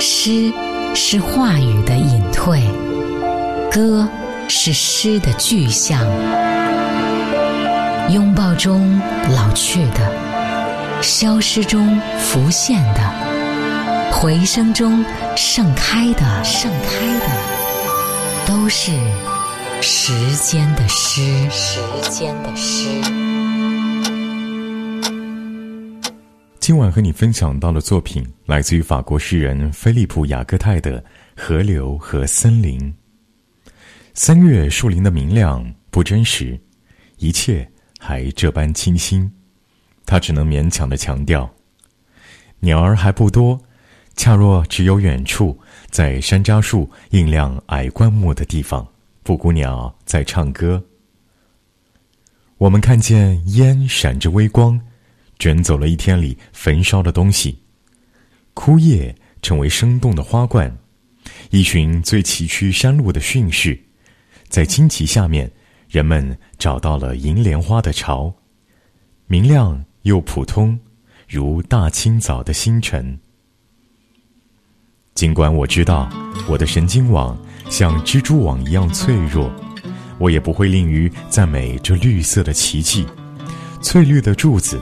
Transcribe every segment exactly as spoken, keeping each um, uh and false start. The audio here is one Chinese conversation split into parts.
诗是话语的隐退，歌是诗的具象。拥抱中老去的，消失中浮现的，回声中盛开的，盛开的，都是时间的诗，时间的诗。今晚和你分享到的作品来自于法国诗人菲利普·雅各泰的《河流和森林》。三月树林的明亮不真实，一切还这般清新，他只能勉强地强调，鸟儿还不多，恰若只有远处在山楂树映亮矮灌木的地方，布谷鸟在唱歌。我们看见烟闪着微光，卷走了一天里焚烧的东西，枯叶成为生动的花冠，一群最崎岖山路的训士，在荆棘下面，人们找到了银莲花的巢，明亮又普通，如大清早的星辰。尽管我知道我的神经网像蜘蛛网一样脆弱，我也不会吝于赞美这绿色的奇迹，翠绿的柱子，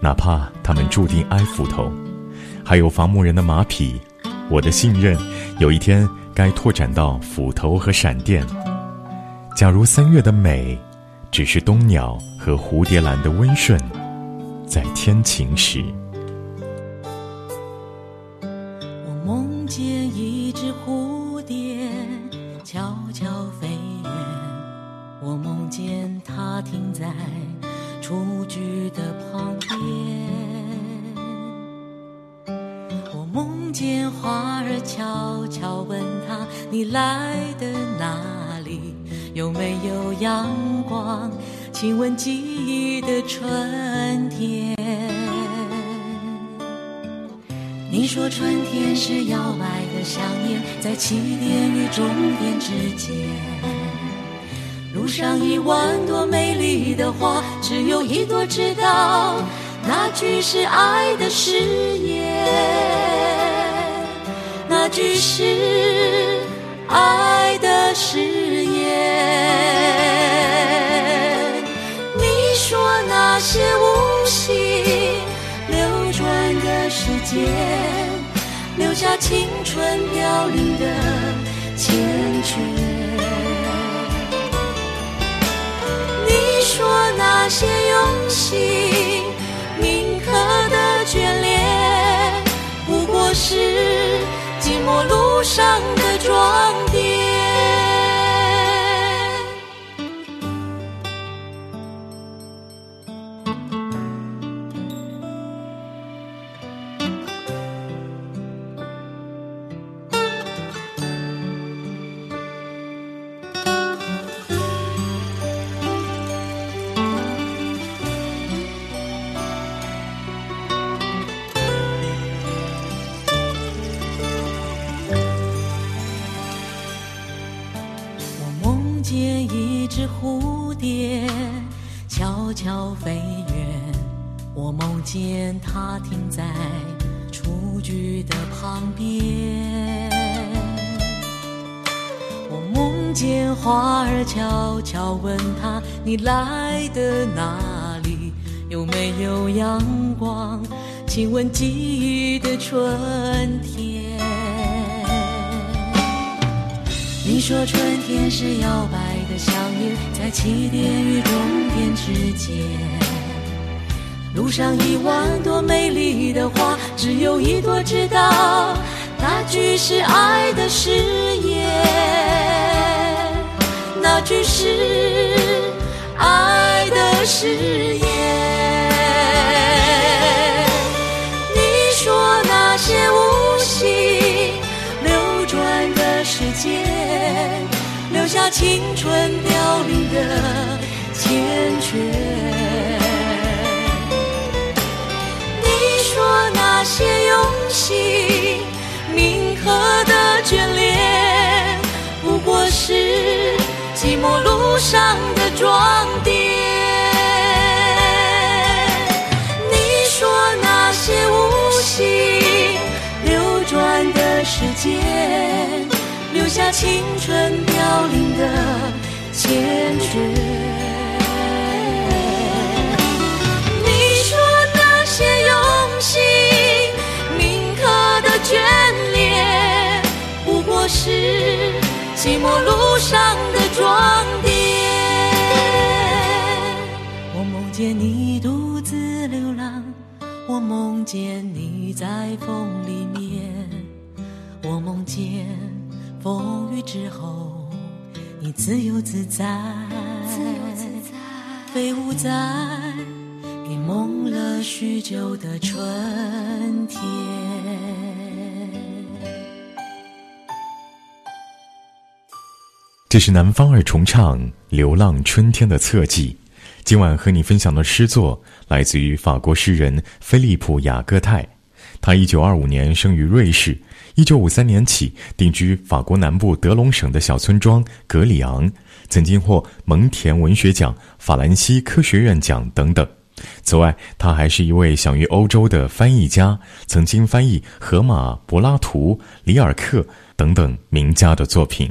哪怕他们注定挨斧头，还有伐木人的马匹。我的信任有一天该拓展到斧头和闪电。假如三月的美只是冬鸟和蝴蝶兰的温顺，在天晴时。我梦见一只蝴蝶悄悄飞远，我梦见它停在雏菊的旁边，我梦见花儿悄悄问他，你来的哪里，有没有阳光，亲吻记忆的春天。你说春天是摇摆的想念，在起点与终点之间，路上一万朵美丽的花，只有一朵知道那句是爱的誓言，那句是爱的誓言。你说那些无心流转的时间，留下青春凋零的缱绻。说那些用心铭刻的眷恋，不过是寂寞路上的装它停在雏菊的旁边，我梦见花儿悄悄问它，你来的哪里，有没有阳光，亲吻记忆的春天。你说春天是摇摆的想念，在起点与终点之间，路上一万朵美丽的花，只有一朵知道那句是爱的誓言，那句是爱的誓言。你说那些无心流转的时间，留下青春凋零的缱绻。说那些用心铭刻的眷恋，不过是寂寞路上的装点。你说那些无心流转的时间，留下青春凋零的坚决。你说那些用心铭刻的眷恋，不过是寂寞路上的装点。我梦见你独自流浪，我梦见你在风里面，我梦见风雨之后你自由自在，自由自在飞舞在你梦了许久的春天。这是南方二重唱《流浪春天》的侧记。今晚和你分享的诗作来自于法国诗人菲利普·雅各泰，他一九二五年生于瑞士，一九五三年起定居法国南部德隆省的小村庄格里昂，曾经获蒙田文学奖、法兰西科学院奖等等。此外，他还是一位享誉欧洲的翻译家，曾经翻译荷马、柏拉图、里尔克等等名家的作品。